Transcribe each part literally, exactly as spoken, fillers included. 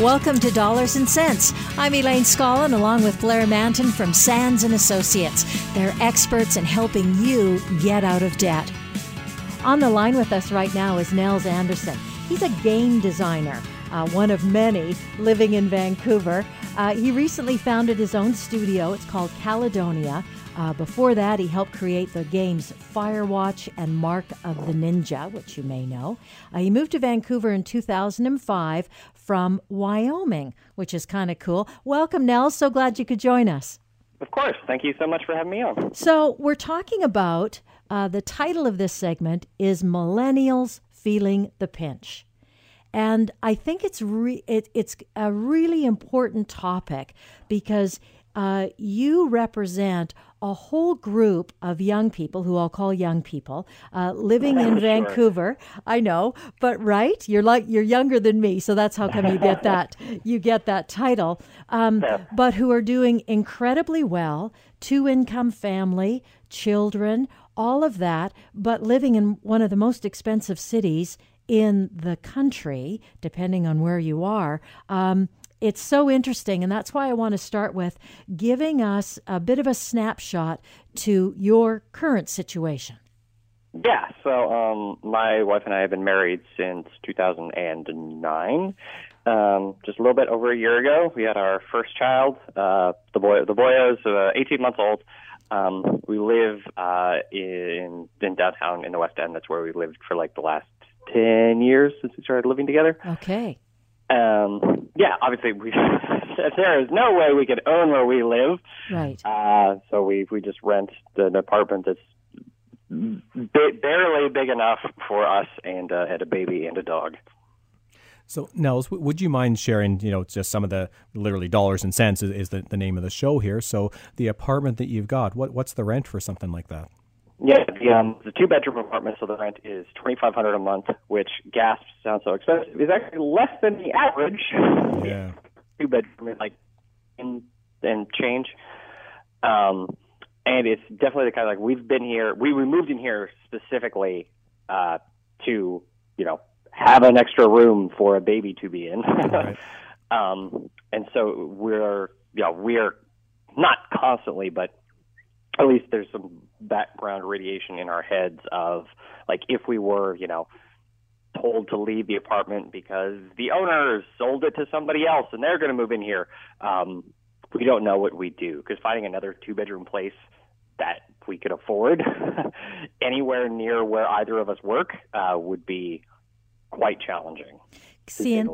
Welcome to Dollars and Cents. I'm Elaine Scollin, along with Blair Manton from Sands and Associates. They're experts in helping you get out of debt. On the line with us right now is Nels Anderson. He's a game designer, uh, one of many living in Vancouver. Uh, he recently founded his own studio. It's called Caledonia. Uh, before that, he helped create the games Firewatch and Mark of the Ninja, which you may know. Uh, he moved to Vancouver in two thousand five from Wyoming, which is kind of cool. Welcome, Nels. So glad you could join us. Of course. Thank you so much for having me on. So we're talking about, uh, the title of this segment is Millennials Feeling the Pinch. And I think it's re- it, it's a really important topic because uh, you represent a whole group of young people, who I'll call young people, uh, living in Vancouver. Sure. I know, but right, you're like you're younger than me, so that's how come you get that you get that title. Um, yeah. But who are doing incredibly well, two-income family, children, all of that, but living in one of the most expensive cities in the country, depending on where you are. Um, It's so interesting, and that's why I want to start with giving us a bit of a snapshot to your current situation. Yeah, so um, my wife and I have been married since two thousand nine. Um, just a little bit over a year ago, we had our first child. Uh, the boy, the boy is uh, eighteen months old. Um, we live uh, in in downtown in the West End. That's where we lived for like the last ten years since we started living together. Okay. Um, yeah, obviously, we, there is no way we could own where we live. Right. Uh, so we we just rent an apartment that's b- barely big enough for us and uh, had a baby and a dog. So, Nels, would you mind sharing, you know, just some of the literally dollars and cents is, is the, the name of the show here. So the apartment that you've got, what what's the rent for something like that? Yeah, the, um, the two-bedroom apartment, so the rent is twenty-five hundred dollars a month, which, gasp, sounds so expensive, is actually less than the average. Yeah. Two-bedroom is like in and change. Um, and it's definitely the kind of like we've been here. We, we moved in here specifically uh, to, you know, have an extra room for a baby to be in. Right. um, and so we're, you know, we're not constantly, but at least there's some background radiation in our heads of, like, if we were, you know, told to leave the apartment because the owner sold it to somebody else and they're going to move in here, um, we don't know what we do. Because finding another two-bedroom place that we could afford anywhere near where either of us work uh, would be quite challenging. See, and,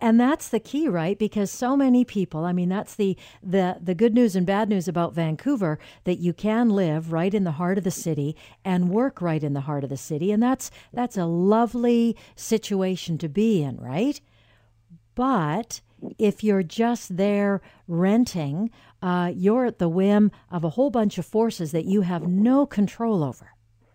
and that's the key, right? Because so many people, I mean, that's the, the, the good news and bad news about Vancouver, that you can live right in the heart of the city and work right in the heart of the city. And that's that's a lovely situation to be in, right? But if you're just there renting, uh, you're at the whim of a whole bunch of forces that you have no control over.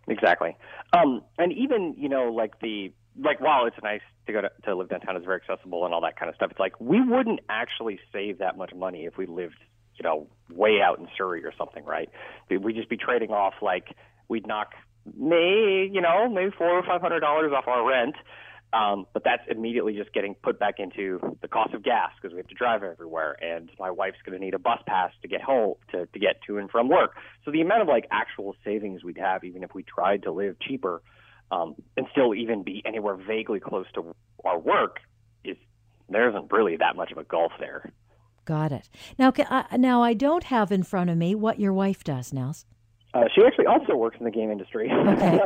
Exactly. Um, and even, you know, like the, like, while it's nice to go to, to live downtown, is very accessible and all that kind of stuff, it's like we wouldn't actually save that much money if we lived, you know, way out in Surrey or something, right? We'd just be trading off, like, we'd knock, may, you know, maybe four hundred dollars or five hundred dollars off our rent, um, but that's immediately just getting put back into the cost of gas because we have to drive everywhere, and my wife's going to need a bus pass to get home, to, to get to and from work. So the amount of, like, actual savings we'd have, even if we tried to live cheaper, Um, and still even be anywhere vaguely close to our work, is there isn't really that much of a gulf there. Got it. Now, can I, now I don't have in front of me what your wife does, Nels. Uh, she actually also works in the game industry. Okay.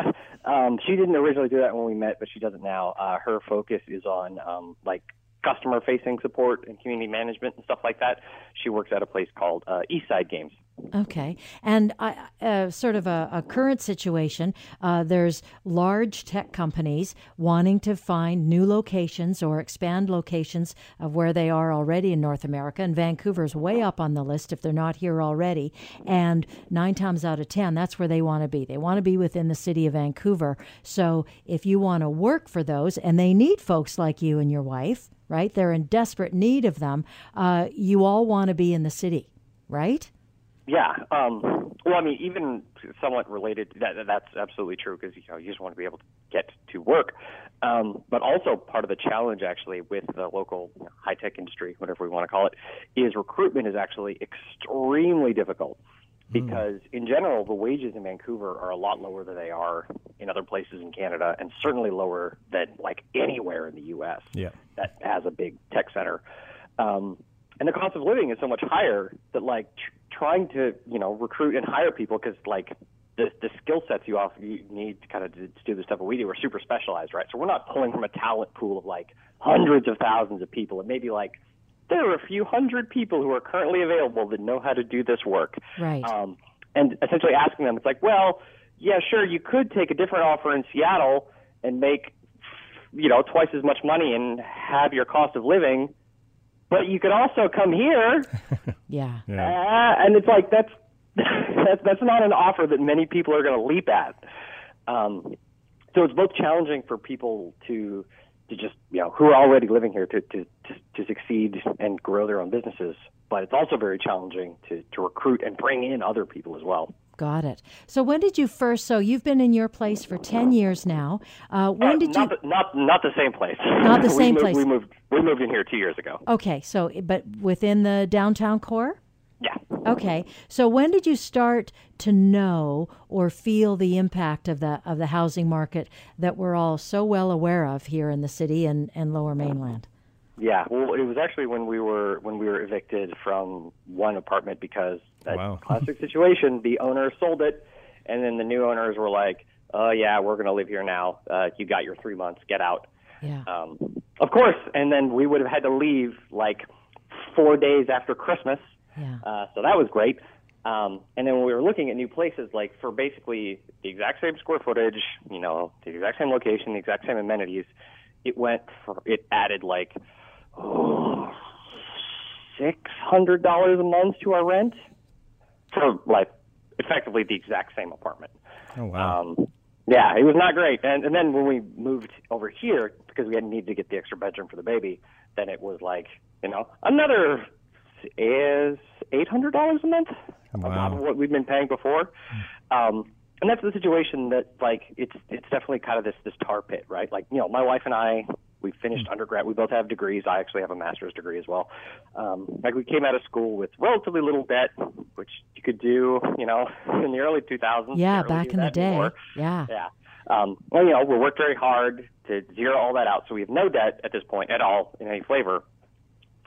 um, she didn't originally do that when we met, but she does it now. Uh, her focus is on um, like customer-facing support and community management and stuff like that. She works at a place called uh, Eastside Games. Okay. And I, uh, sort of a, a current situation, uh, there's large tech companies wanting to find new locations or expand locations of where they are already in North America. And Vancouver's way up on the list if they're not here already. And nine times out of ten, that's where they want to be. They want to be within the city of Vancouver. So if you want to work for those, and they need folks like you and your wife, right? They're in desperate need of them. Uh, you all want to be in the city, right? Yeah. Um, well, I mean, even somewhat related, that, that's absolutely true because, you know, you just want to be able to get to work. Um, but also part of the challenge, actually, with the local high-tech industry, whatever we want to call it, is recruitment is actually extremely difficult because, mm. in general, the wages in Vancouver are a lot lower than they are in other places in Canada and certainly lower than, like, anywhere in the U S yeah. that has a big tech center. Um, and the cost of living is so much higher that, like, trying to, you know, recruit and hire people because, like, the the skill sets you offer, you need to kind of to do the stuff that we do are super specialized, right? So we're not pulling from a talent pool of, like, hundreds of thousands of people. It may be, like, there are a few hundred people who are currently available that know how to do this work. Right. Um, and essentially asking them, it's like, well, yeah, sure, you could take a different offer in Seattle and make, you know, twice as much money and have your cost of living, but you could also come here. yeah. yeah. Uh, and it's like, that's, that's that's not an offer that many people are going to leap at. Um, so it's both challenging for people to to just, you know, who are already living here to, to, to, to succeed and grow their own businesses. But it's also very challenging to, to recruit and bring in other people as well. Got it. So when did you first, so you've been in your place for ten years now. Uh, when uh, did not you? The, not, not the same place. Not the same we moved, place. We moved, we moved in here two years ago. Okay. So, but within the downtown core? Yeah. Okay. So when did you start to know or feel the impact of the, of the housing market that we're all so well aware of here in the city and, and Lower Mainland? Yeah, well, it was actually when we were when we were evicted from one apartment because that wow. classic situation. The owner sold it, and then the new owners were like, "Oh yeah, we're going to live here now. Uh, you got your three months. Get out." Yeah. Um, of course, and then we would have had to leave like four days after Christmas. Yeah. Uh, so that was great. Um, and then when we were looking at new places, like for basically the exact same square footage, you know, the exact same location, the exact same amenities, it went for it added like. Oh, six hundred dollars a month to our rent for, like, effectively the exact same apartment. Oh, wow. Um, yeah, it was not great. And and then when we moved over here, because we had needed to get the extra bedroom for the baby, then it was like, you know, another is eight hundred dollars a month on top of what we've been paying before. Um, and that's the situation that, like, it's it's definitely kind of this, this tar pit, right? Like, you know, my wife and I... We finished undergrad. We both have degrees. I actually have a master's degree as well. Um, like we came out of school with relatively little debt, which you could do, you know, in the early two thousands. Yeah, back in the day. Anymore. Yeah. Yeah. Um, well, you know, we worked very hard to zero all that out, so we have no debt at this point at all in any flavor.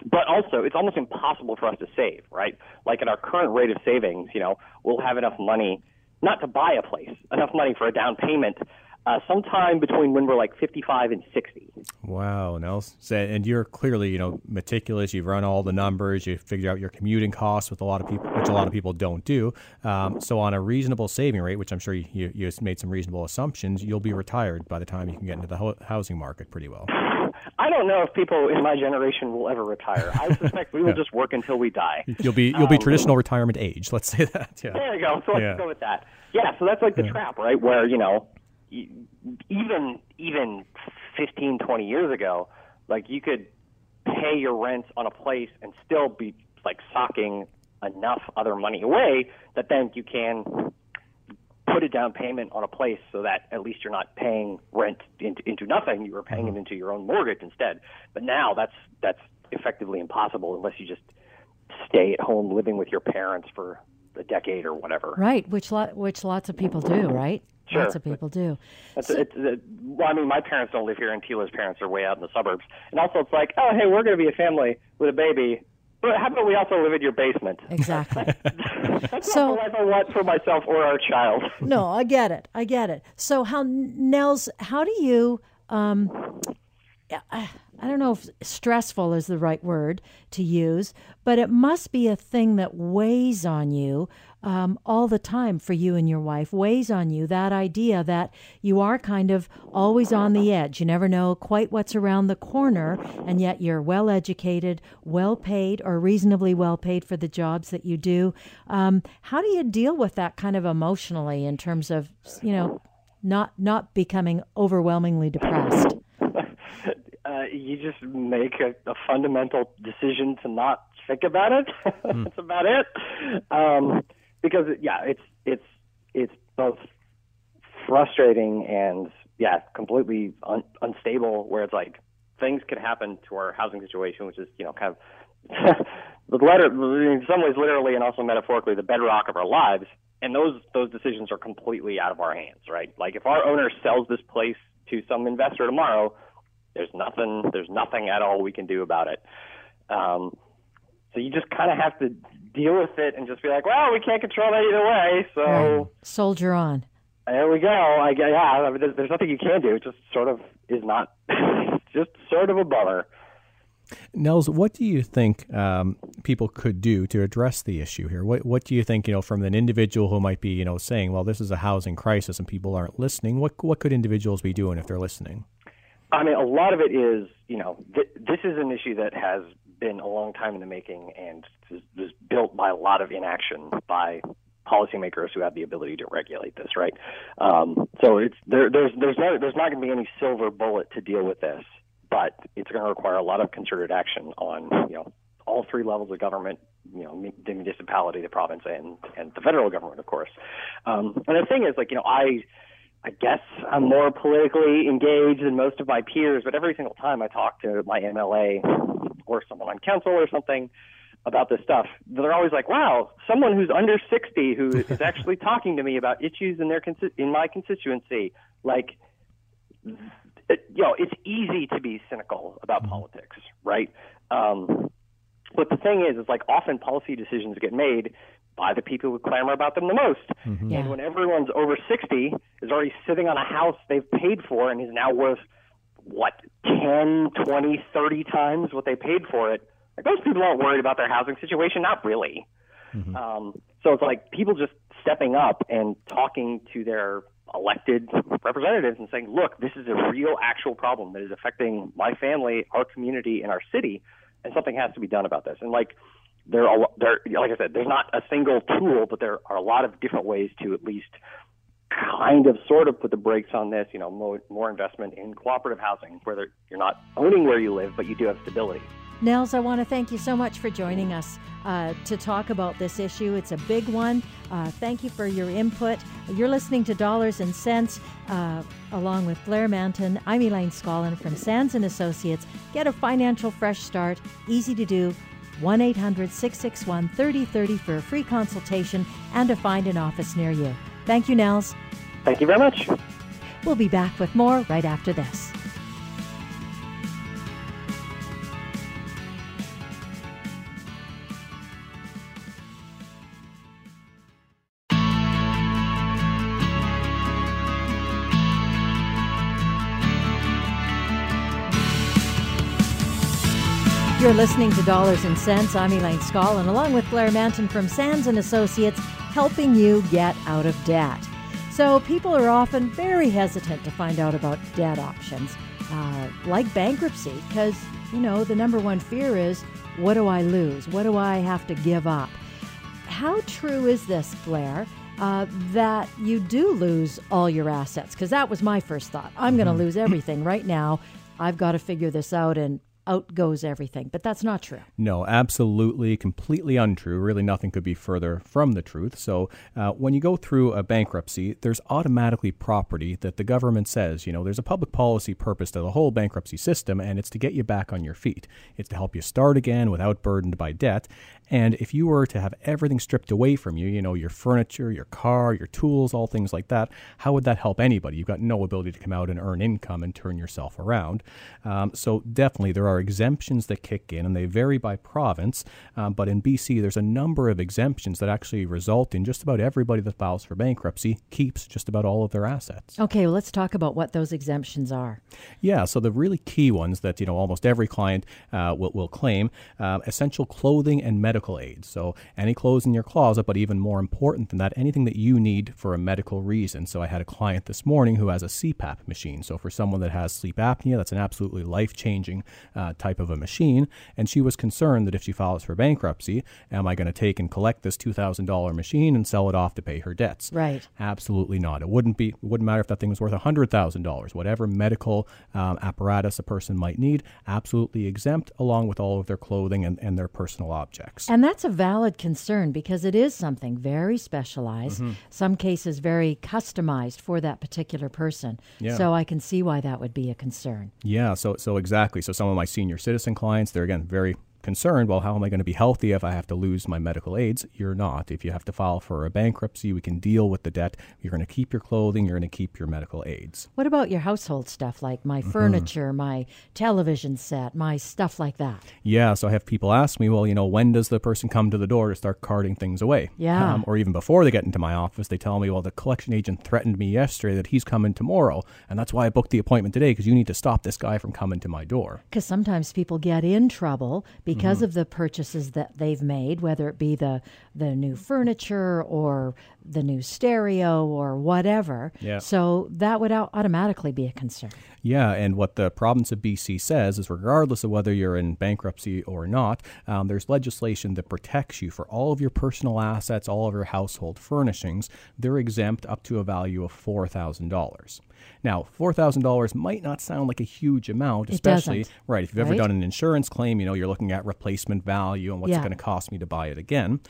But also, it's almost impossible for us to save, right? Like at our current rate of savings, you know, we'll have enough money not to buy a place, enough money for a down payment. Uh, sometime between when we're like fifty-five and sixty. Wow, Nels. So, and you're clearly, you know, meticulous. You've run all the numbers. You figure out your commuting costs, with a lot of people, which a lot of people don't do. Um, so on a reasonable saving rate, which I'm sure you, you, you made some reasonable assumptions, you'll be retired by the time you can get into the ho- housing market pretty well. I don't know if people in my generation will ever retire. I suspect we will yeah. just work until we die. You'll be you'll um, be traditional retirement age. Let's say that. Yeah. There you go. So let's yeah. go with that. Yeah. So that's like the yeah. trap, right? Where you know. Even even fifteen, twenty years ago, like you could pay your rents on a place and still be like socking enough other money away that then you can put a down payment on a place so that at least you're not paying rent into, into nothing. You were paying it into your own mortgage instead. But now that's that's effectively impossible unless you just stay at home living with your parents for a decade or whatever. Right, which lo- which lots of people do, right? Sure. Lots of people do. That's so, it's, it's, well, I mean, my parents don't live here, and Tila's parents are way out in the suburbs. And also, it's like, oh, hey, we're going to be a family with a baby. But how about we also live in your basement? Exactly. That's so, not the life I want for myself or our child. No, I get it. I get it. So, how Nels, how do you, um, I, I don't know if stressful is the right word to use, but it must be a thing that weighs on you um, all the time for you and your wife, weighs on you that idea that you are kind of always on the edge. You never know quite what's around the corner, and yet you're well-educated, well-paid, or reasonably well-paid for the jobs that you do. Um, how do you deal with that kind of emotionally in terms of, you know, not not becoming overwhelmingly depressed? Uh, you just make a, a fundamental decision to not think about it. That's about it. Um, because yeah, it's it's it's both frustrating and yeah, completely un- unstable. Where it's like things could happen to our housing situation, which is you know kind of the letter in some ways literally and also metaphorically the bedrock of our lives. And those those decisions are completely out of our hands, right? Like if our owner sells this place to some investor tomorrow. There's nothing. There's nothing at all we can do about it. Um, so you just kind of have to deal with it and just be like, well, we can't control that either way. So right. Soldier on. There we go. I, yeah, I mean, there's, there's nothing you can do. It just sort of is not. Just sort of a bummer. Nels, what do you think um, people could do to address the issue here? What What do you think, you know, from an individual who might be, you know, saying, well, this is a housing crisis and people aren't listening. What What could individuals be doing if they're listening? I mean, a lot of it is, you know, th- this is an issue that has been a long time in the making and is, is built by a lot of inaction by policymakers who have the ability to regulate this, right? Um, so it's there, there's there's no, there's not going to be any silver bullet to deal with this, but it's going to require a lot of concerted action on, you know, all three levels of government, you know, the municipality, the province, and and the federal government, of course. Um, and the thing is, like, you know, I. I guess I'm more politically engaged than most of my peers, but every single time I talk to my M L A or someone on council or something about this stuff, they're always like, wow, someone who's under sixty who is actually talking to me about issues in their in my constituency. Like, you know, it's easy to be cynical about politics, right? Um, but the thing is, is like often policy decisions get made by the people who clamor about them the most. Mm-hmm. Yeah. And when everyone's over sixty is already sitting on a house they've paid for and is now worth, what, ten, twenty, thirty times what they paid for it, like those people aren't worried about their housing situation, not really. Mm-hmm. Um, so it's like people just stepping up and talking to their elected representatives and saying, look, this is a real actual problem that is affecting my family, our community, and our city, and something has to be done about this. And like, There are, there, like I said, there's not a single tool, but there are a lot of different ways to at least kind of sort of put the brakes on this, you know, more, more investment in cooperative housing, where you're not owning where you live, but you do have stability. Nels, I want to thank you so much for joining us uh, to talk about this issue. It's a big one. Uh, thank you for your input. You're listening to Dollars and Cents uh, along with Blair Manton. I'm Elaine Scollin from Sands and Associates. Get a financial fresh start, easy to do. one eight hundred, six six one, three oh three oh for a free consultation and to find an office near you. Thank you, Nels. Thank you very much. We'll be back with more right after this. You're listening to Dollars and Cents. I'm Elaine Scollin, along with Blair Manton from Sands and Associates, helping you get out of debt. So people are often very hesitant to find out about debt options, uh, like bankruptcy, because, you know, the number one fear is, what do I lose? What do I have to give up? How true is this, Blair, uh, that you do lose all your assets? Because that was my first thought. I'm going to lose everything right now. I've got to figure this out and out goes everything, but that's not true. No, absolutely, completely untrue. Really, nothing could be further from the truth. So uh, when you go through a bankruptcy, there's automatically property that the government says, you know, there's a public policy purpose to the whole bankruptcy system, and it's to get you back on your feet. It's to help you start again without burdened by debt. And if you were to have everything stripped away from you, you know, your furniture, your car, your tools, all things like that, how would that help anybody? You've got no ability to come out and earn income and turn yourself around. Um, so definitely there are are exemptions that kick in, and they vary by province. Um, but in B C, there's a number of exemptions that actually result in just about everybody that files for bankruptcy keeps just about all of their assets. Okay, well, let's talk about what those exemptions are. Yeah, so the really key ones that, you know, almost every client uh, will, will claim, uh, essential clothing and medical aids. So any clothes in your closet, but even more important than that, anything that you need for a medical reason. So I had a client this morning who has a C PAP machine. So for someone that has sleep apnea, that's an absolutely life-changing uh, type of a machine. And she was concerned that if she files for bankruptcy, am I going to take and collect this two thousand dollars machine and sell it off to pay her debts? Right. Absolutely not. It wouldn't be. It wouldn't matter if that thing was worth one hundred thousand dollars. Whatever medical um, apparatus a person might need, absolutely exempt, along with all of their clothing and, and their personal objects. And that's a valid concern because it is something very specialized, mm-hmm. some cases very customized for that particular person. Yeah. So I can see why that would be a concern. Yeah, so so exactly. So some of my senior citizen clients, they're, again, very concerned, well, how am I going to be healthy if I have to lose my medical aids? You're not. If you have to file for a bankruptcy, we can deal with the debt. You're going to keep your clothing. You're going to keep your medical aids. What about your household stuff, like my mm-hmm. furniture, my television set, my stuff like that? Yeah, so I have people ask me, well, you know, when does the person come to the door to start carting things away? Yeah. Um, or even before they get into my office, they tell me, well, the collection agent threatened me yesterday that he's coming tomorrow, and that's why I booked the appointment today, because you need to stop this guy from coming to my door. Because sometimes people get in trouble because mm-hmm. of the purchases that they've made, whether it be the the new furniture or the new stereo or whatever. Yeah. So that would out- automatically be a concern. Yeah, and what the province of B C says is regardless of whether you're in bankruptcy or not, um, there's legislation that protects you for all of your personal assets, all of your household furnishings. They're exempt up to a value of four thousand dollars. Now, four thousand dollars might not sound like a huge amount, especially right, if you've ever right? done an insurance claim, you know, you're looking at replacement value and what's yeah. it going to cost me to buy it again.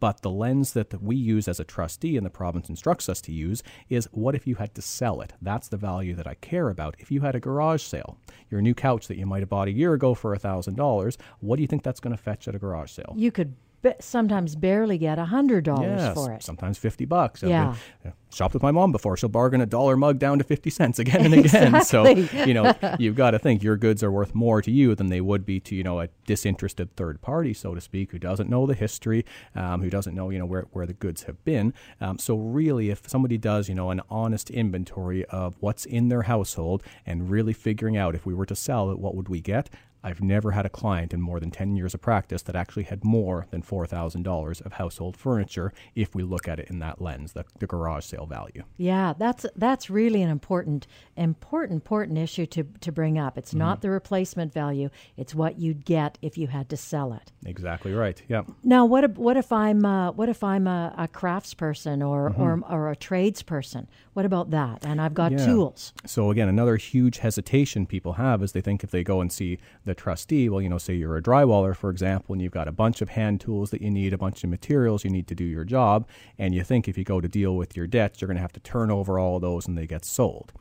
But the lens that we use as a trustee and the province instructs us to use is, what if you had to sell it? That's the value that I care about. If you had a garage sale, your new couch that you might have bought a year ago for one thousand dollars, what do you think that's going to fetch at a garage sale? You could b- sometimes barely get one hundred dollars yes, for it. Sometimes fifty bucks. Yeah. I mean, shopped with my mom before. She'll bargain a dollar mug down to fifty cents again and again. Exactly. So, you know, you've got to think your goods are worth more to you than they would be to, you know, a disinterested third party, so to speak, who doesn't know the history, um, who doesn't know, you know, where, where the goods have been. Um, so really, if somebody does, you know, an honest inventory of what's in their household and really figuring out, if we were to sell it, what would we get? I've never had a client in more than ten years of practice that actually had more than four thousand dollars of household furniture if we look at it in that lens, the, the garage sale value. Yeah, that's that's really an important, important, important issue to, to bring up. It's mm-hmm. not the replacement value. It's what you'd get if you had to sell it. Exactly right, yeah. Now, what if, what if I'm, uh, what if I'm a, a craftsperson or, mm-hmm. or, or a tradesperson? What about that? And I've got yeah. tools. So again, another huge hesitation people have is they think if they go and see the trustee, well, you know, say you're a drywaller, for example, and you've got a bunch of hand tools that you need, a bunch of materials you need to do your job, and you think if you go to deal with your debts, you're going to have to turn over all those and they get sold.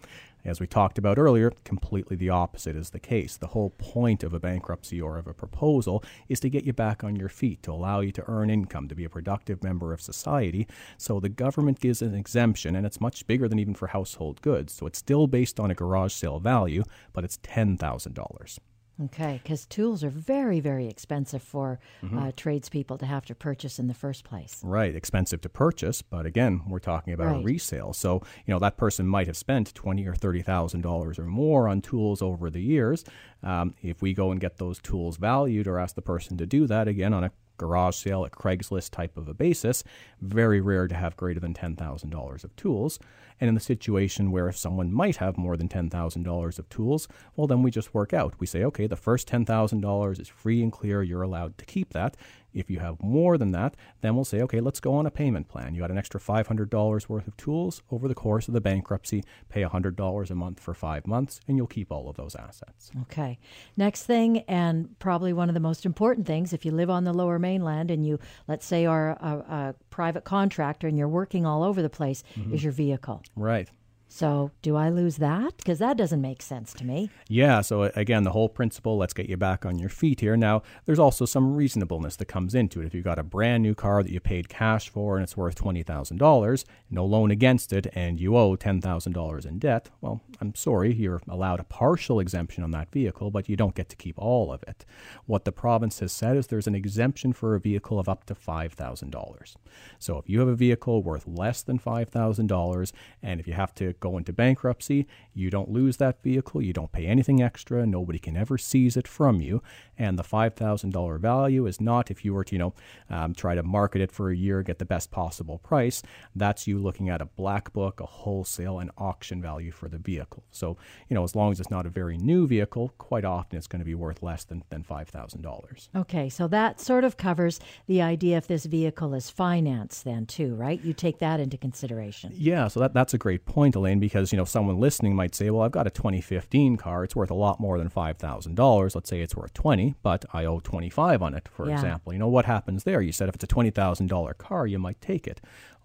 As we talked about earlier, completely the opposite is the case. The whole point of a bankruptcy or of a proposal is to get you back on your feet, to allow you to earn income, to be a productive member of society. So the government gives an exemption, and it's much bigger than even for household goods. So it's still based on a garage sale value, but it's ten thousand dollars. Okay, because tools are very, very expensive for mm-hmm. uh, tradespeople to have to purchase in the first place. Right, expensive to purchase, but again, we're talking about right. a resale. So, you know, that person might have spent twenty thousand dollars or thirty thousand dollars or more on tools over the years. Um, if we go and get those tools valued or ask the person to do that, again, on a garage sale, a Craigslist type of a basis, very rare to have greater than ten thousand dollars of tools. And in the situation where if someone might have more than ten thousand dollars of tools, well, then we just work out. We say, okay, the first ten thousand dollars is free and clear. You're allowed to keep that. If you have more than that, then we'll say, okay, let's go on a payment plan. You got an extra five hundred dollars worth of tools over the course of the bankruptcy, pay one hundred dollars a month for five months, and you'll keep all of those assets. Okay. Next thing, and probably one of the most important things, if you live on the Lower Mainland and you, let's say, are a, a private contractor and you're working all over the place, mm-hmm. is your vehicle. Right. So do I lose that? Because that doesn't make sense to me. Yeah. So again, the whole principle, let's get you back on your feet here. Now, there's also some reasonableness that comes into it. If you've got a brand new car that you paid cash for and it's worth twenty thousand dollars, no loan against it, and you owe ten thousand dollars in debt, well, I'm sorry, you're allowed a partial exemption on that vehicle, but you don't get to keep all of it. What the province has said is there's an exemption for a vehicle of up to five thousand dollars. So if you have a vehicle worth less than five thousand dollars, and if you have to go into bankruptcy, you don't lose that vehicle, you don't pay anything extra, nobody can ever seize it from you, and the five thousand dollars value is not if you were to, you know, um, try to market it for a year, get the best possible price. That's you looking at a black book, a wholesale and auction value for the vehicle. So, you know, as long as it's not a very new vehicle, quite often it's going to be worth less than, than five thousand dollars. Okay, so that sort of covers the idea if this vehicle is financed then too, right? You take that into consideration. Yeah, so that, that's a great point, Elaine. Because, you know, someone listening might say, well, I've got a twenty fifteen car. It's worth a lot more than five thousand dollars. Let's say it's worth twenty, but I owe twenty-five on it, for yeah. example. You know, what happens there? You said if it's a twenty thousand dollars car, you might take it.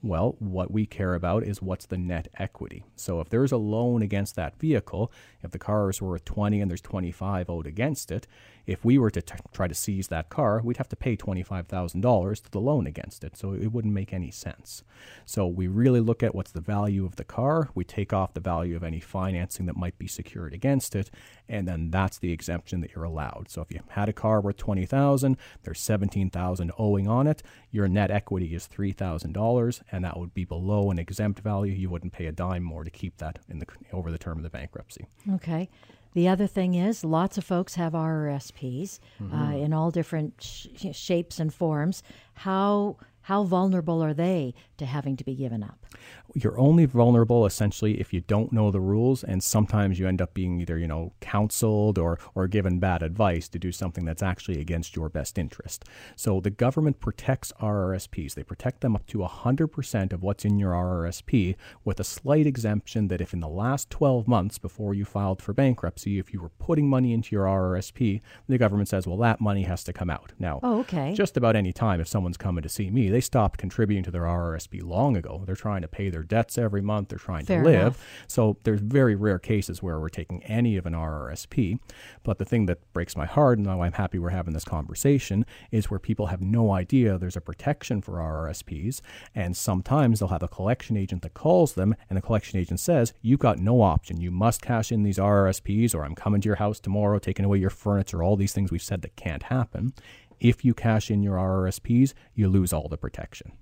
Well, what we care about is what's the net equity. So if there's a loan against that vehicle, if the car is worth twenty and there's twenty-five owed against it, if we were to t- try to seize that car, we'd have to pay twenty-five thousand dollars to the loan against it. So it wouldn't make any sense. So we really look at what's the value of the car. We take off the value of any financing that might be secured against it, and then that's the exemption that you're allowed. So if you had a car worth twenty thousand dollars, there's seventeen thousand dollars owing on it, your net equity is three thousand dollars, and that would be below an exempt value. You wouldn't pay a dime more to keep that in the over the term of the bankruptcy. Okay. The other thing is lots of folks have R R S Ps mm-hmm. uh, in all different sh- shapes and forms. How... How vulnerable are they to having to be given up? You're only vulnerable, essentially, if you don't know the rules, and sometimes you end up being either, you know, counseled or or given bad advice to do something that's actually against your best interest. So the government protects R R S Ps. They protect them up to one hundred percent of what's in your R R S P, with a slight exemption that if in the last twelve months before you filed for bankruptcy, if you were putting money into your R R S P, the government says, well, that money has to come out. Now, oh, okay. just about any time, if someone's coming to see me, they stopped contributing to their R R S P long ago. They're trying to pay their debts every month. They're trying Fair to live. Enough. So there's very rare cases where we're taking any of an R R S P. But the thing that breaks my heart, and now I'm happy we're having this conversation, is where people have no idea there's a protection for R R S Ps. And sometimes they'll have a collection agent that calls them, and the collection agent says, you've got no option. You must cash in these R R S Ps, or I'm coming to your house tomorrow, taking away your furniture, all these things we've said that can't happen. If you cash in your R R S Ps, you lose all the protection.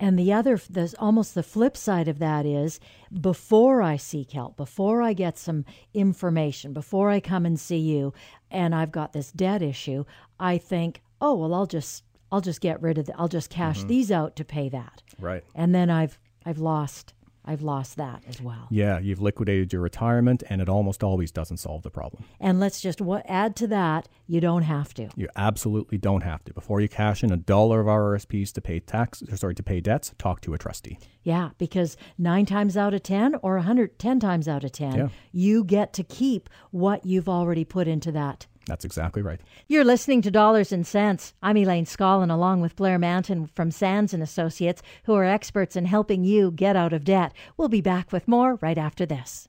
And the other, the, almost the flip side of that is, before I seek help, before I get some information, before I come and see you, and I've got this debt issue, I think, oh, well, I'll just, I'll just get rid of, the, I'll just cash mm-hmm. these out to pay that. Right. And then I've, I've lost. I've lost that as well. Yeah, you've liquidated your retirement, and it almost always doesn't solve the problem. And let's just w- add to that, you don't have to. You absolutely don't have to. Before you cash in a dollar of R R S Ps to pay tax, or sorry, to pay debts, talk to a trustee. Yeah, because nine times out of ten, or one hundred ten times out of ten, yeah. you get to keep what you've already put into that. That's exactly right. You're listening to Dollars and Cents. I'm Elaine Scollin, along with Blair Manton from Sands and Associates, who are experts in helping you get out of debt. We'll be back with more right after this.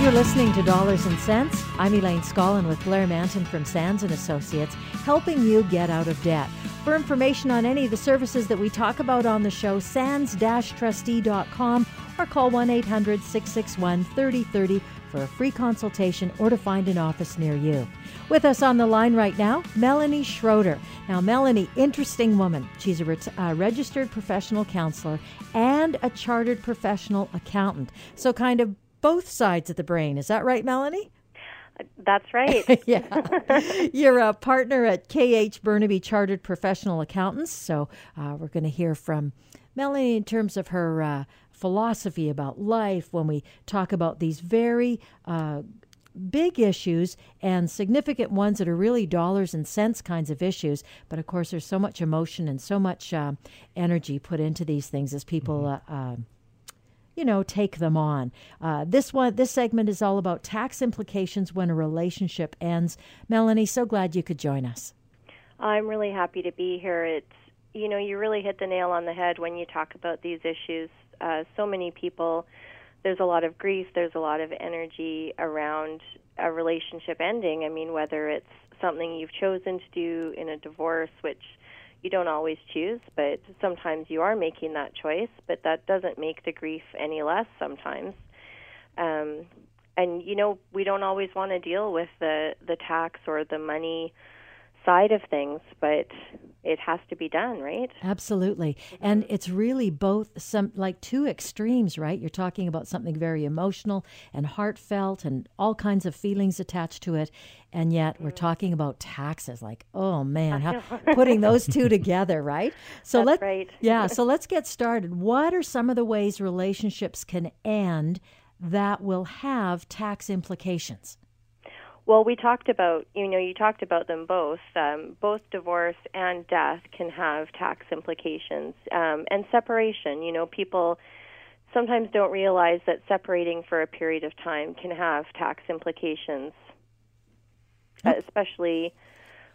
You're listening to Dollars and Cents. I'm Elaine Scollin with Blair Manton from Sands and Associates, helping you get out of debt. For information on any of the services that we talk about on the show, sands dash trustee dot com or call one eight hundred six six one three oh three oh for a free consultation or to find an office near you. With us on the line right now, Melanie Schroeder. Now, Melanie, interesting woman. She's a ret- uh, registered professional counselor and a chartered professional accountant. So kind of both sides of the brain. Is that right, Melanie? That's right. Yeah. You're a partner at K H. Burnaby Chartered Professional Accountants. So uh, we're going to hear from Melanie in terms of her uh, philosophy about life when we talk about these very uh, big issues and significant ones that are really dollars and cents kinds of issues. But of course, there's so much emotion and so much uh, energy put into these things as people... Mm-hmm. Uh, uh, you know, take them on. Uh, this one, this segment is all about tax implications when a relationship ends. Melanie, so glad you could join us. I'm really happy to be here. It's, you know, you really hit the nail on the head when you talk about these issues. Uh, so many people, there's a lot of grief, there's a lot of energy around a relationship ending. I mean, whether it's something you've chosen to do in a divorce, which you don't always choose, but sometimes you are making that choice, but that doesn't make the grief any less sometimes. Um, and, you know, we don't always want to deal with the, the tax or the money side of things, but it has to be done, right? Absolutely. And it's really both some like two extremes, right? You're talking about something very emotional and heartfelt and all kinds of feelings attached to it. And yet we're talking about taxes, like, oh man, how, putting those two together, right? So let's, right. yeah, so let's get started. What are some of the ways relationships can end that will have tax implications? Well, we talked about, you know, you talked about them both. Um, both divorce and death can have tax implications, um, and separation. You know, people sometimes don't realize that separating for a period of time can have tax implications, yep. especially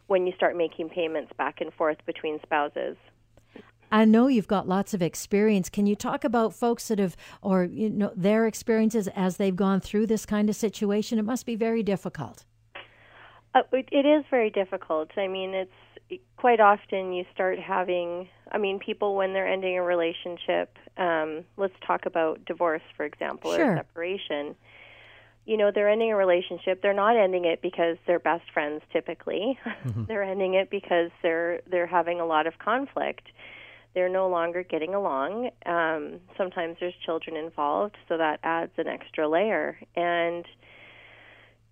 when you start making payments back and forth between spouses. I know you've got lots of experience. Can you talk about folks that have, or you know, their experiences as they've gone through this kind of situation? It must be very difficult. Uh, it, it is very difficult. I mean, it's quite often you start having, I mean, people when they're ending a relationship, um, let's talk about divorce, for example, sure. or separation. You know, they're ending a relationship. They're not ending it because they're best friends typically. Mm-hmm. They're ending it because they're they're having a lot of conflict. They're no longer getting along. Um, sometimes there's children involved, so that adds an extra layer. And,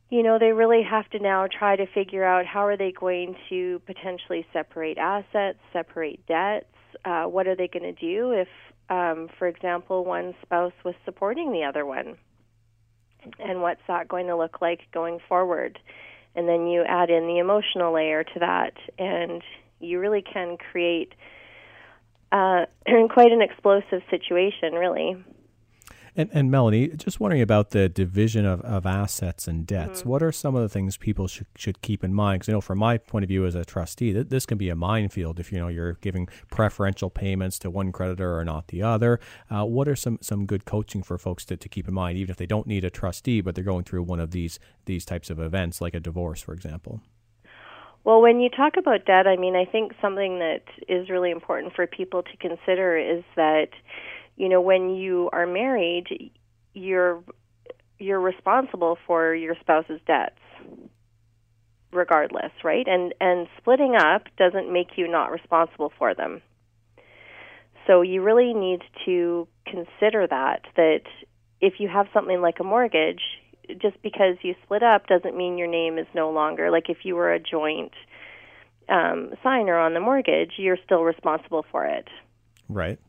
you know, they really have to now try to figure out how are they going to potentially separate assets, separate debts. Uh, what are they going to do if, um, for example, one spouse was supporting the other one? And what's that going to look like going forward? And then you add in the emotional layer to that, and you really can create Uh, quite an explosive situation, really. And, and Melanie, just wondering about the division of, of assets and debts. Mm-hmm. What are some of the things people should, should keep in mind? Because, you know, from my point of view as a trustee, th- this can be a minefield if, you know, you're giving preferential payments to one creditor or not the other. Uh, what are some, some good coaching for folks to, to keep in mind, even if they don't need a trustee, but they're going through one of these these types of events, like a divorce, for example? Well, when you talk about debt, I mean, I think something that is really important for people to consider is that, you know, when you are married, you're you're responsible for your spouse's debts, regardless, right? And and splitting up doesn't make you not responsible for them. So you really need to consider that, that if you have something like a mortgage, just because you split up doesn't mean your name is no longer, like if you were a joint um, signer on the mortgage, you're still responsible for it. Right.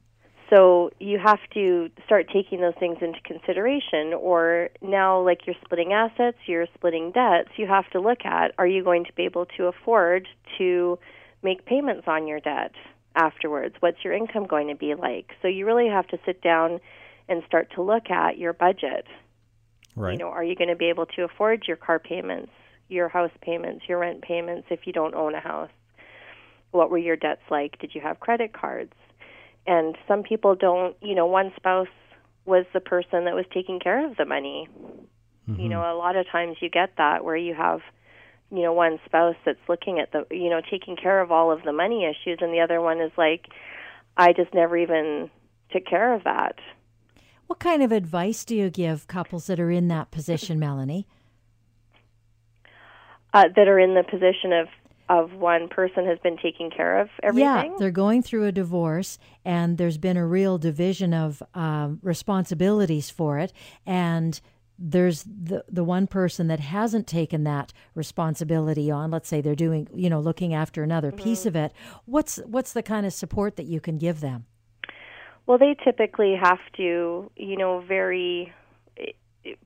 So you have to start taking those things into consideration, or now like you're splitting assets, you're splitting debts, you have to look at, are you going to be able to afford to make payments on your debt afterwards? What's your income going to be like? So you really have to sit down and start to look at your budget. Right. You know, are you going to be able to afford your car payments, your house payments, your rent payments if you don't own a house? What were your debts like? Did you have credit cards? And some people don't, you know, one spouse was the person that was taking care of the money. Mm-hmm. You know, a lot of times you get that where you have, you know, one spouse that's looking at the, you know, taking care of all of the money issues, and the other one is like, I just never even took care of that. What kind of advice do you give couples that are in that position, Melanie? Uh, that are in the position of, of one person has been taking care of everything? Yeah, they're going through a divorce, and there's been a real division of um, responsibilities for it, and there's the the one person that hasn't taken that responsibility on. Let's say they're doing, you know, looking after another mm-hmm. piece of it. What's what's the kind of support that you can give them? Well, they typically have to, you know, very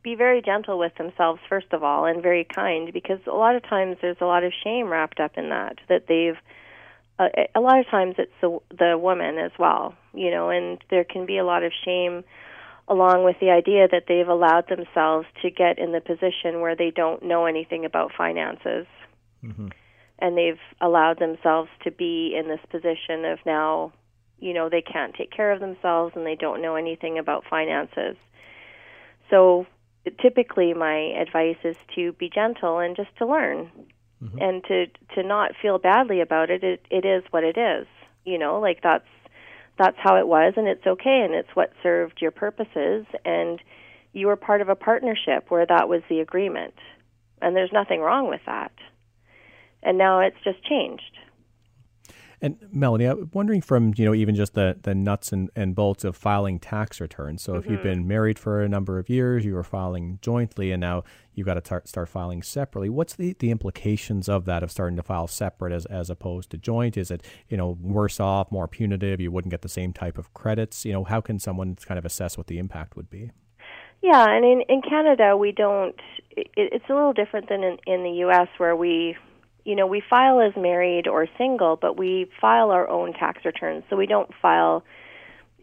be very gentle with themselves, first of all, and very kind, because a lot of times there's a lot of shame wrapped up in that, that they've, uh, a lot of times it's the, the woman as well, you know, and there can be a lot of shame, along with the idea that they've allowed themselves to get in the position where they don't know anything about finances. Mm-hmm. And they've allowed themselves to be in this position of now, you know, they can't take care of themselves and they don't know anything about finances. So typically my advice is to be gentle and just to learn. Mm-hmm. And to, to not feel badly about it. It it is what it is. You know, like that's that's how it was, and it's okay, and it's what served your purposes, and you were part of a partnership where that was the agreement, and there's nothing wrong with that. And now it's just changed. And Melanie, I'm wondering from, you know, even just the, the nuts and, and bolts of filing tax returns. So mm-hmm. if you've been married for a number of years, you were filing jointly, and now you've got to tar- start filing separately. What's the, the implications of that, of starting to file separate as, as opposed to joint? Is it, you know, worse off, more punitive? You wouldn't get the same type of credits? You know, how can someone kind of assess what the impact would be? Yeah, and in, in Canada, we don't, it, it's a little different than in, in the U S where we... You know, we file as married or single, but we file our own tax returns. So we don't file,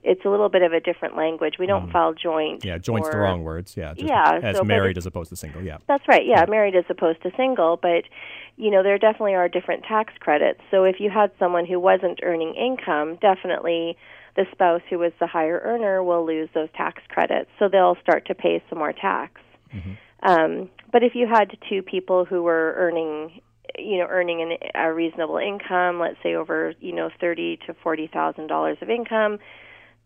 it's a little bit of a different language. We don't mm. file joint. Yeah, joint's or, the wrong words. Yeah, just yeah, as so, married as opposed to single, yeah. That's right, yeah, yeah, married as opposed to single. But, you know, there definitely are different tax credits. So if you had someone who wasn't earning income, definitely the spouse who was the higher earner will lose those tax credits. So they'll start to pay some more tax. Mm-hmm. Um, but if you had two people who were earning you know, earning an, a reasonable income, let's say over, you know, thirty to forty thousand dollars of income,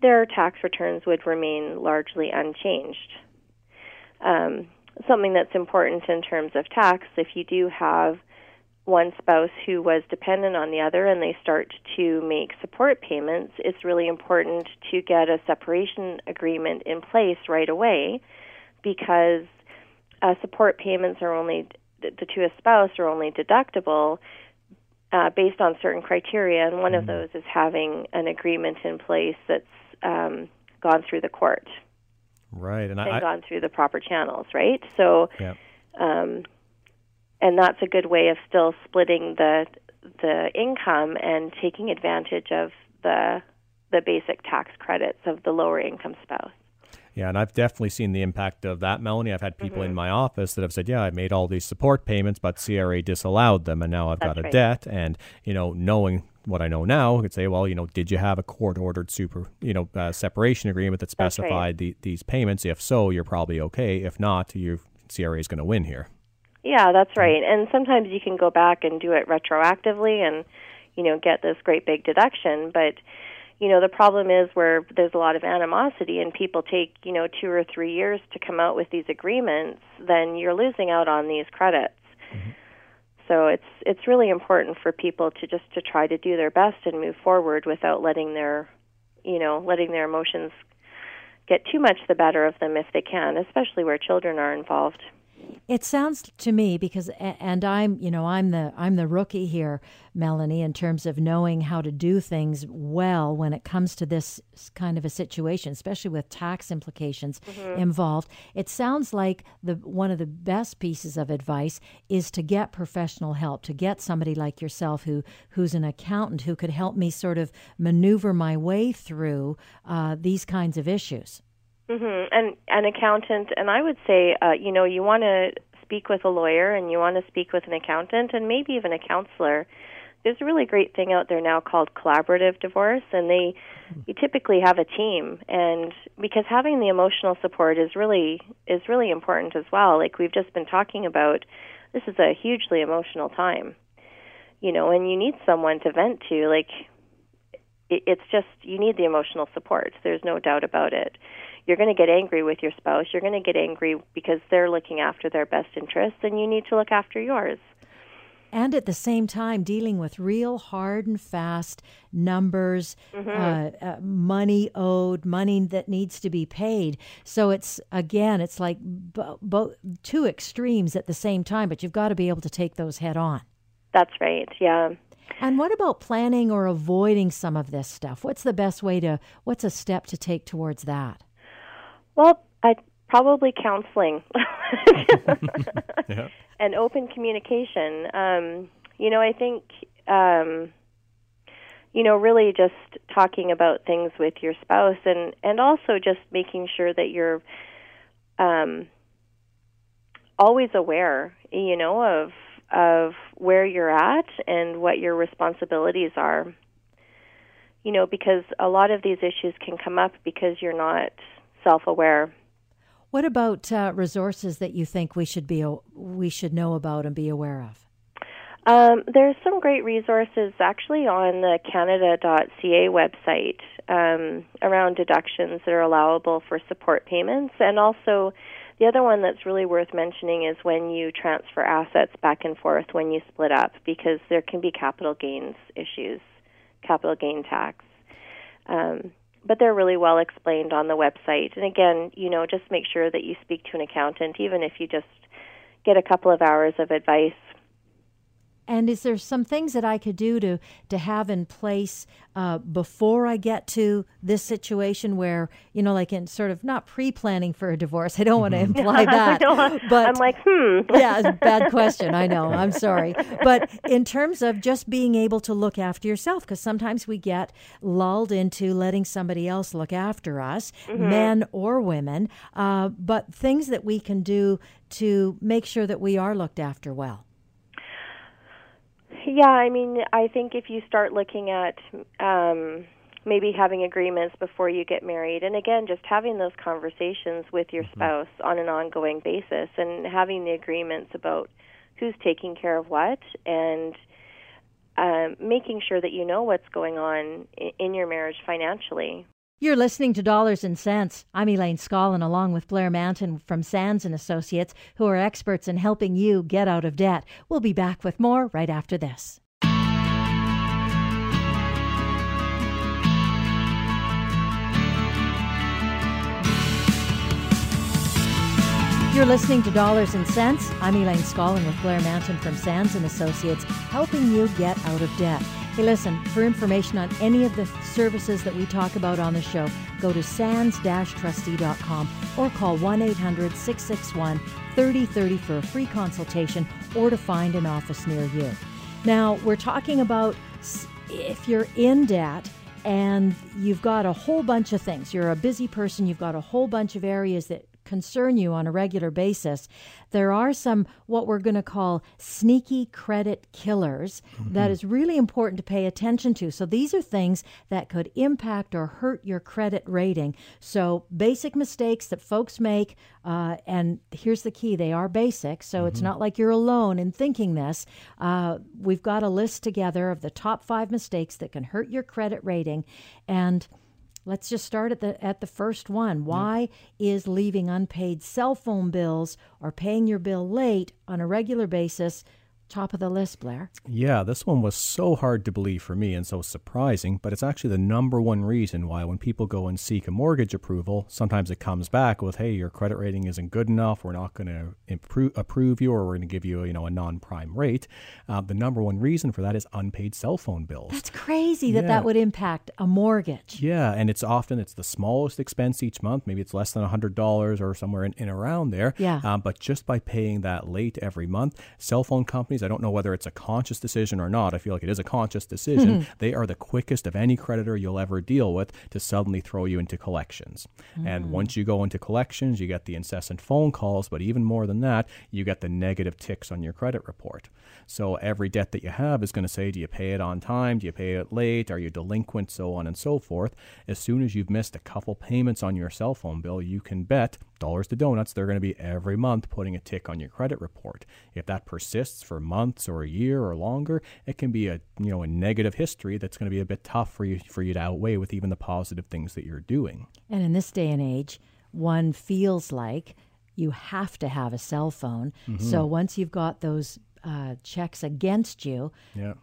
their tax returns would remain largely unchanged. Um, something that's important in terms of tax, if you do have one spouse who was dependent on the other and they start to make support payments, it's really important to get a separation agreement in place right away, because uh, support payments are only the to a spouse are only deductible uh, based on certain criteria, and one mm-hmm. of those is having an agreement in place that's um, gone through the court. Right. And, and I, gone through the proper channels, right? So, yeah. um, and that's a good way of still splitting the the income and taking advantage of the the basic tax credits of the lower income spouse. Yeah, and I've definitely seen the impact of that, Melanie. I've had people mm-hmm. in my office that have said, yeah, I made all these support payments, but C R A disallowed them, and now I've That's got a right. debt. And, you know, knowing what I know now, I could say, well, you know, did you have a court-ordered super, you know, uh, separation agreement that specified right. the, these payments? If so, you're probably okay. If not, your C R A is going to win here. Yeah, that's right. And sometimes you can go back and do it retroactively and, you know, get this great big deduction, but... You know, the problem is where there's a lot of animosity and people take, you know, two or three years to come out with these agreements, then you're losing out on these credits. Mm-hmm. So it's it's really important for people to just to try to do their best and move forward without letting their, you know, letting their emotions get too much the better of them if they can, especially where children are involved. It sounds to me, because, and I'm, you know, I'm the I'm the rookie here, Melanie, in terms of knowing how to do things well when it comes to this kind of a situation, especially with tax implications mm-hmm. involved. It sounds like the one of the best pieces of advice is to get professional help, to get somebody like yourself who who's an accountant who could help me sort of maneuver my way through uh, these kinds of issues. Mm-hmm. And an accountant, and I would say, uh, you know, you want to speak with a lawyer and you want to speak with an accountant and maybe even a counselor. There's a really great thing out there now called collaborative divorce, and they you typically have a team, and because having the emotional support is really is really important as well. Like we've just been talking about, this is a hugely emotional time, you know, and you need someone to vent to. Like it, it's just you need the emotional support. There's no doubt about it. You're going to get angry with your spouse. You're going to get angry because they're looking after their best interests, and you need to look after yours. And at the same time, dealing with real hard and fast numbers, mm-hmm. uh, uh, money owed, money that needs to be paid. So it's, again, it's like bo- bo- two extremes at the same time, but you've got to be able to take those head on. That's right, yeah. And what about planning or avoiding some of this stuff? What's the best way to, what's a step to take towards that? Well, I probably counseling yeah. and open communication. Um, you know, I think um, you know, really just talking about things with your spouse, and, and also just making sure that you're um, always aware, you know, of of where you're at and what your responsibilities are. You know, because a lot of these issues can come up because you're not self-aware. What about uh, resources that you think we should be we should know about and be aware of? Um, there's some great resources actually on the Canada dot C A website um, around deductions that are allowable for support payments. And also the other one that's really worth mentioning is when you transfer assets back and forth when you split up, because there can be capital gains issues, capital gain tax. Um, but they're really well explained on the website. And again, you know, just make sure that you speak to an accountant, even if you just get a couple of hours of advice. And is there some things that I could do to, to have in place uh, before I get to this situation where, you know, like in sort of not pre-planning for a divorce? I don't mm-hmm. want to imply that. But I'm like, hmm. yeah, bad question. I know. I'm sorry. But in terms of just being able to look after yourself, because sometimes we get lulled into letting somebody else look after us, mm-hmm. men or women, uh, but things that we can do to make sure that we are looked after well. Yeah, I mean, I think if you start looking at um, maybe having agreements before you get married, and again, just having those conversations with your spouse on an ongoing basis and having the agreements about who's taking care of what, and um, making sure that you know what's going on in your marriage financially. You're listening to Dollars and Cents. I'm Elaine Scollin, along with Blair Manton from Sands and Associates, who are experts in helping you get out of debt. We'll be back with more right after this. You're listening to Dollars and Cents. I'm Elaine Scollin with Blair Manton from Sands and Associates, helping you get out of debt. Hey, listen, for information on any of the services that we talk about on the show, go to sands dash trustee dot com or call one eight hundred, six six one, three oh three oh for a free consultation or to find an office near you. Now, we're talking about if you're in debt, and you've got a whole bunch of things. You're a busy person. You've got a whole bunch of areas that concern you on a regular basis. There are some what we're going to call sneaky credit killers mm-hmm. that is really important to pay attention to. So these are things that could impact or hurt your credit rating. So basic mistakes that folks make, uh, and here's the key, they are basic. So mm-hmm. it's not like you're alone in thinking this. Uh, we've got a list together of the top five mistakes that can hurt your credit rating. And let's just start at the at the first one. Why yeah. is leaving unpaid cell phone bills or paying your bill late on a regular basis top of the list, Blair? Yeah, this one was so hard to believe for me and so surprising, but it's actually the number one reason why when people go and seek a mortgage approval, sometimes it comes back with, hey, your credit rating isn't good enough. We're not going to improve, approve you, or we're going to give you, you know, a non-prime rate. Uh, the number one reason for that is unpaid cell phone bills. That's crazy yeah. that that would impact a mortgage. Yeah, and it's often it's the smallest expense each month. Maybe it's less than one hundred dollars or somewhere in, in around there. Yeah. Um, but just by paying that late every month, cell phone companies, I don't know whether it's a conscious decision or not. I feel like it is a conscious decision. Mm-hmm. They are the quickest of any creditor you'll ever deal with to suddenly throw you into collections. Mm. And once you go into collections, you get the incessant phone calls, but even more than that, you get the negative ticks on your credit report. So every debt that you have is going to say, do you pay it on time? Do you pay it late? Are you delinquent? So on and so forth. As soon as you've missed a couple payments on your cell phone bill, you can bet dollars to donuts, they're going to be every month putting a tick on your credit report. If that persists for months or a year or longer, it can be a you know a negative history that's going to be a bit tough for you for you to outweigh with even the positive things that you're doing. And in this day and age, one feels like you have to have a cell phone. Mm-hmm. So once you've got those uh, checks against you, yeah.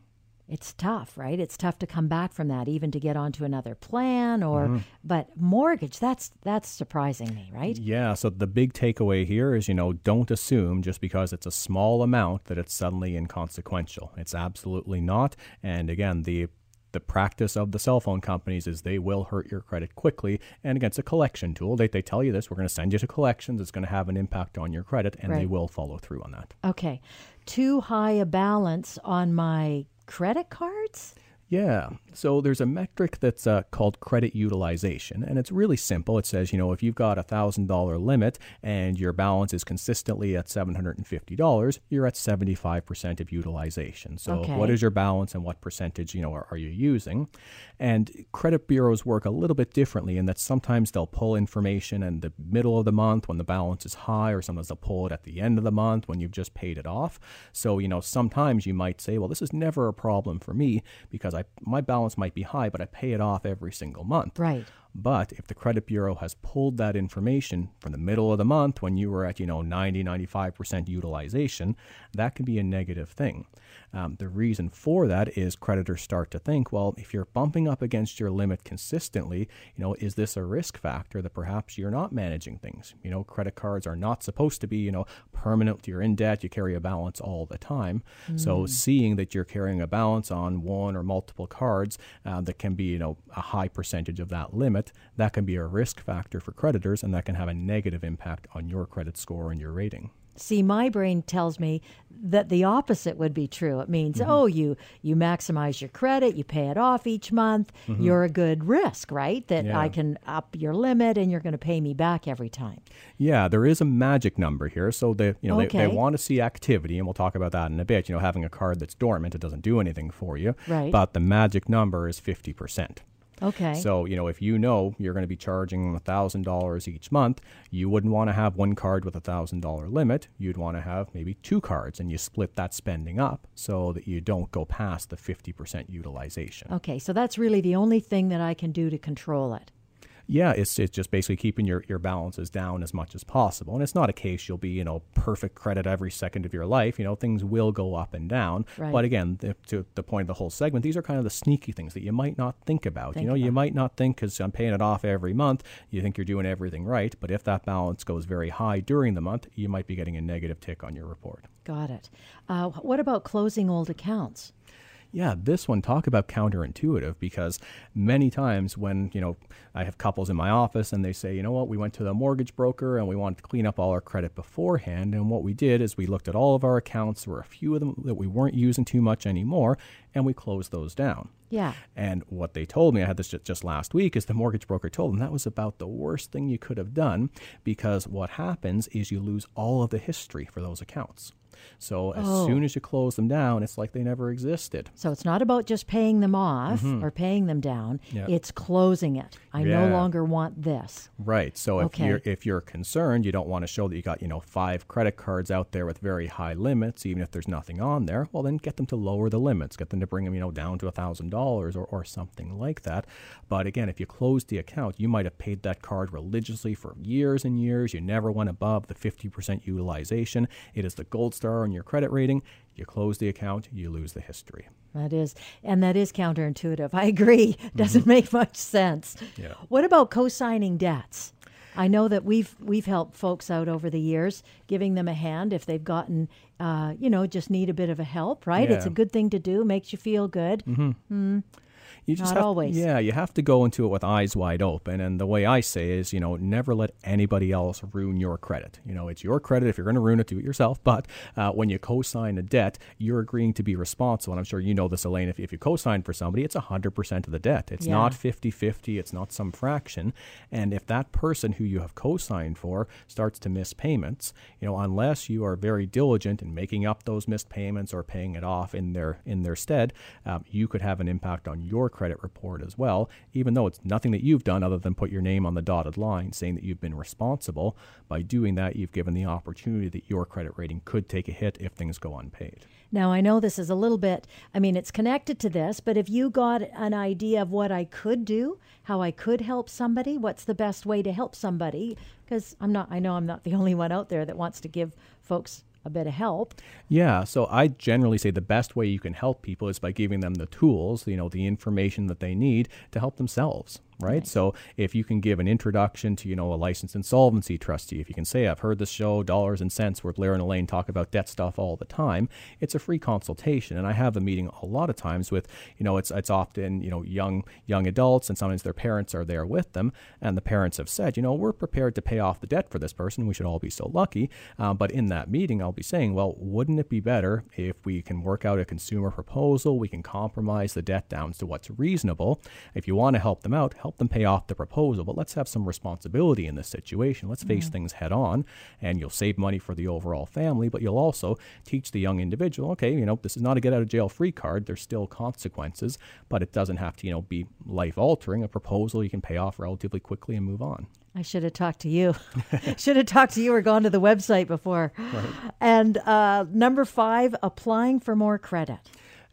it's tough, right? It's tough to come back from that, even to get onto another plan or, mm-hmm. but mortgage, that's that's surprising me, right? Yeah, so the big takeaway here is, you know, don't assume just because it's a small amount that it's suddenly inconsequential. It's absolutely not. And again, the The practice of the cell phone companies is they will hurt your credit quickly. And again, it's a collection tool. They, they tell you this, we're going to send you to collections. It's going to have an impact on your credit, and right. they will follow through on that. Okay. Too high a balance on my credit cards? Yeah. So there's a metric that's uh, called credit utilization, and it's really simple. It says, you know, if you've got a one thousand dollars limit and your balance is consistently at seven hundred fifty dollars, you're at seventy-five percent of utilization. So okay. What is your balance and what percentage, you know, are, are you using? And credit bureaus work a little bit differently in that sometimes they'll pull information in the middle of the month when the balance is high, or sometimes they'll pull it at the end of the month when you've just paid it off. So, you know, sometimes you might say, well, this is never a problem for me because I, my balance might be high, but I pay it off every single month. Right. But if the credit bureau has pulled that information from the middle of the month when you were at, you know, ninety, ninety-five percent utilization, that can be a negative thing. Um, the reason for that is creditors start to think, well, if you're bumping up against your limit consistently, you know, is this a risk factor that perhaps you're not managing things? You know, credit cards are not supposed to be, you know, permanent. You're in debt. You carry a balance all the time. Mm. So seeing that you're carrying a balance on one or multiple cards uh, that can be, you know, a high percentage of that limit, that can be a risk factor for creditors, and that can have a negative impact on your credit score and your rating. See, my brain tells me that the opposite would be true. It means, mm-hmm. oh, you you maximize your credit, you pay it off each month, mm-hmm. you're a good risk, right? That yeah. I can up your limit and you're going to pay me back every time. Yeah, there is a magic number here. So they, you know, okay. they, they want to see activity, and we'll talk about that in a bit. You know, having a card that's dormant, it doesn't do anything for you. Right. But the magic number is fifty percent. Okay. So, you know, if you know you're going to be charging one thousand dollars each month, you wouldn't want to have one card with a one thousand dollars limit. You'd want to have maybe two cards, and you split that spending up so that you don't go past the fifty percent utilization. Okay. So that's really the only thing that I can do to control it. Yeah, it's it's just basically keeping your, your balances down as much as possible. And it's not a case you'll be, you know, perfect credit every second of your life. You know, things will go up and down. Right. But again, the, to the point of the whole segment, these are kind of the sneaky things that you might not think about. Think you know, about. You might not think because I'm paying it off every month, you think you're doing everything right. But if that balance goes very high during the month, you might be getting a negative tick on your report. Got it. Uh, what about closing old accounts? Yeah, this one, talk about counterintuitive, because many times when, you know, I have couples in my office and they say, you know what, we went to the mortgage broker and we wanted to clean up all our credit beforehand. And what we did is we looked at all of our accounts. There were a few of them that we weren't using too much anymore, and we closed those down. Yeah. And what they told me, I had this just last week, is the mortgage broker told them that was about the worst thing you could have done, because what happens is you lose all of the history for those accounts. So as oh. soon as you close them down, it's like they never existed. So it's not about just paying them off mm-hmm. or paying them down. Yep. It's closing it. I yeah. no longer want this. Right. So okay. if you're if you're concerned, you don't want to show that you got, you know, five credit cards out there with very high limits, even if there's nothing on there. Well, then get them to lower the limits. Get them to bring them, you know, down to one thousand dollars or, or something like that. But again, if you close the account, you might have paid that card religiously for years and years. You never went above the fifty percent utilization. It is the gold star on your credit rating. You close the account, you lose the history. That is, and that is counterintuitive. I agree. Doesn't mm-hmm. make much sense. Yeah. What about co-signing debts? I know that we've we've helped folks out over the years, giving them a hand if they've gotten, uh, you know, just need a bit of a help, right? Yeah. It's a good thing to do. Makes you feel good. Mm-hmm. Mm. You just Not have, always. Yeah, you have to go into it with eyes wide open. And the way I say is, you know, never let anybody else ruin your credit. You know, it's your credit. If you're going to ruin it, do it yourself. But uh, when you co-sign a debt, you're agreeing to be responsible. And I'm sure you know this, Elaine. If, if you co-sign for somebody, it's one hundred percent of the debt. It's yeah. not fifty-fifty. It's not some fraction. And if that person who you have co-signed for starts to miss payments, you know, unless you are very diligent in making up those missed payments or paying it off in their, in their stead, um, you could have an impact on your your credit report as well, even though it's nothing that you've done other than put your name on the dotted line saying that you've been responsible. By doing that, you've given the opportunity that your credit rating could take a hit if things go unpaid. Now, I know this is a little bit, I mean, it's connected to this, but if you got an idea of what I could do, how I could help somebody, what's the best way to help somebody? Because I'm not, I know I'm not the only one out there that wants to give folks a bit of help. Yeah. So I generally say the best way you can help people is by giving them the tools, you know, the information that they need to help themselves. right? So if you can give an introduction to, you know, a licensed insolvency trustee, if you can say, I've heard this show, Dollars and Cents, where Blair and Elaine talk about debt stuff all the time, it's a free consultation. And I have a meeting a lot of times with, you know, it's it's often, you know, young young adults, and sometimes their parents are there with them. And the parents have said, you know, we're prepared to pay off the debt for this person. We should all be so lucky. Um, but in that meeting, I'll be saying, well, wouldn't it be better if we can work out a consumer proposal? We can compromise the debt down to what's reasonable. If you want to help them out, help Help them pay off the proposal, but let's have some responsibility in this situation. Let's face mm-hmm. things head on, and you'll save money for the overall family, but you'll also teach the young individual, okay, you know, this is not a get out of jail free card. There's still consequences, but it doesn't have to, you know, be life altering. A proposal you can pay off relatively quickly and move on. I should have talked to you. Should have talked to you or gone to the website before. Right. And uh, number five, applying for more credit.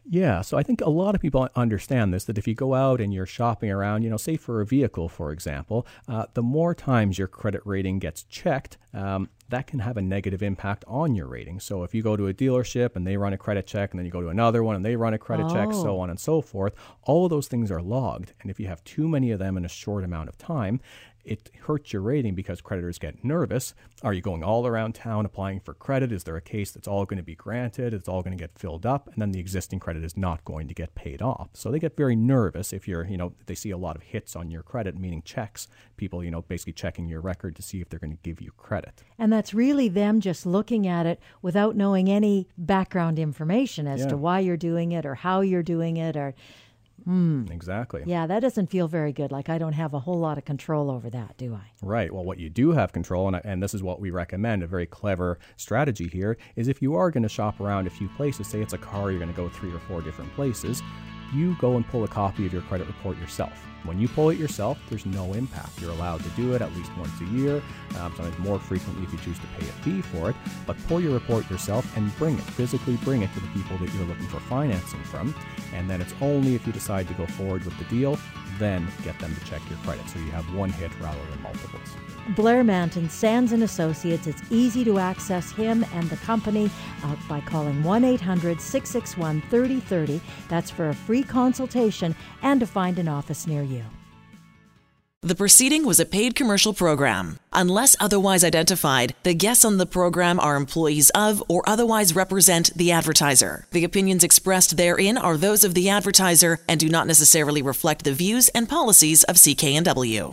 Yeah, so I think a lot of people understand this, that if you go out and you're shopping around, you know, say for a vehicle, for example, uh, the more times your credit rating gets checked, um, that can have a negative impact on your rating. So if you go to a dealership and they run a credit check, and then you go to another one and they run a credit oh. check, so on and so forth, all of those things are logged. And if you have too many of them in a short amount of time, it hurts your rating because creditors get nervous. Are you going all around town applying for credit? Is there a case that's all going to be granted? It's all going to get filled up, and then the existing credit is not going to get paid off. So they get very nervous if you're, you know, they see a lot of hits on your credit, meaning checks, people, you know, basically checking your record to see if they're going to give you credit. And that's really them just looking at it without knowing any background information as yeah. to why you're doing it or how you're doing it or... Mm. Exactly. Yeah, that doesn't feel very good. Like I don't have a whole lot of control over that, do I? Right. Well, what you do have control, and, and this is what we recommend, a very clever strategy here, is if you are going to shop around a few places, say it's a car, you're going to go three or four different places, you go and pull a copy of your credit report yourself. When you pull it yourself, there's no impact. You're allowed to do it at least once a year, um, sometimes more frequently if you choose to pay a fee for it, but pull your report yourself and bring it, physically bring it to the people that you're looking for financing from, and then it's only if you decide to go forward with the deal, then get them to check your credit, so you have one hit rather than multiples. Blair Manton, Sands and Associates. It's easy to access him and the company uh, by calling one eight hundred, six six one, three oh three oh. That's for a free consultation and to find an office near you. The preceding was a paid commercial program. Unless otherwise identified, the guests on the program are employees of or otherwise represent the advertiser. The opinions expressed therein are those of the advertiser and do not necessarily reflect the views and policies of C K N W.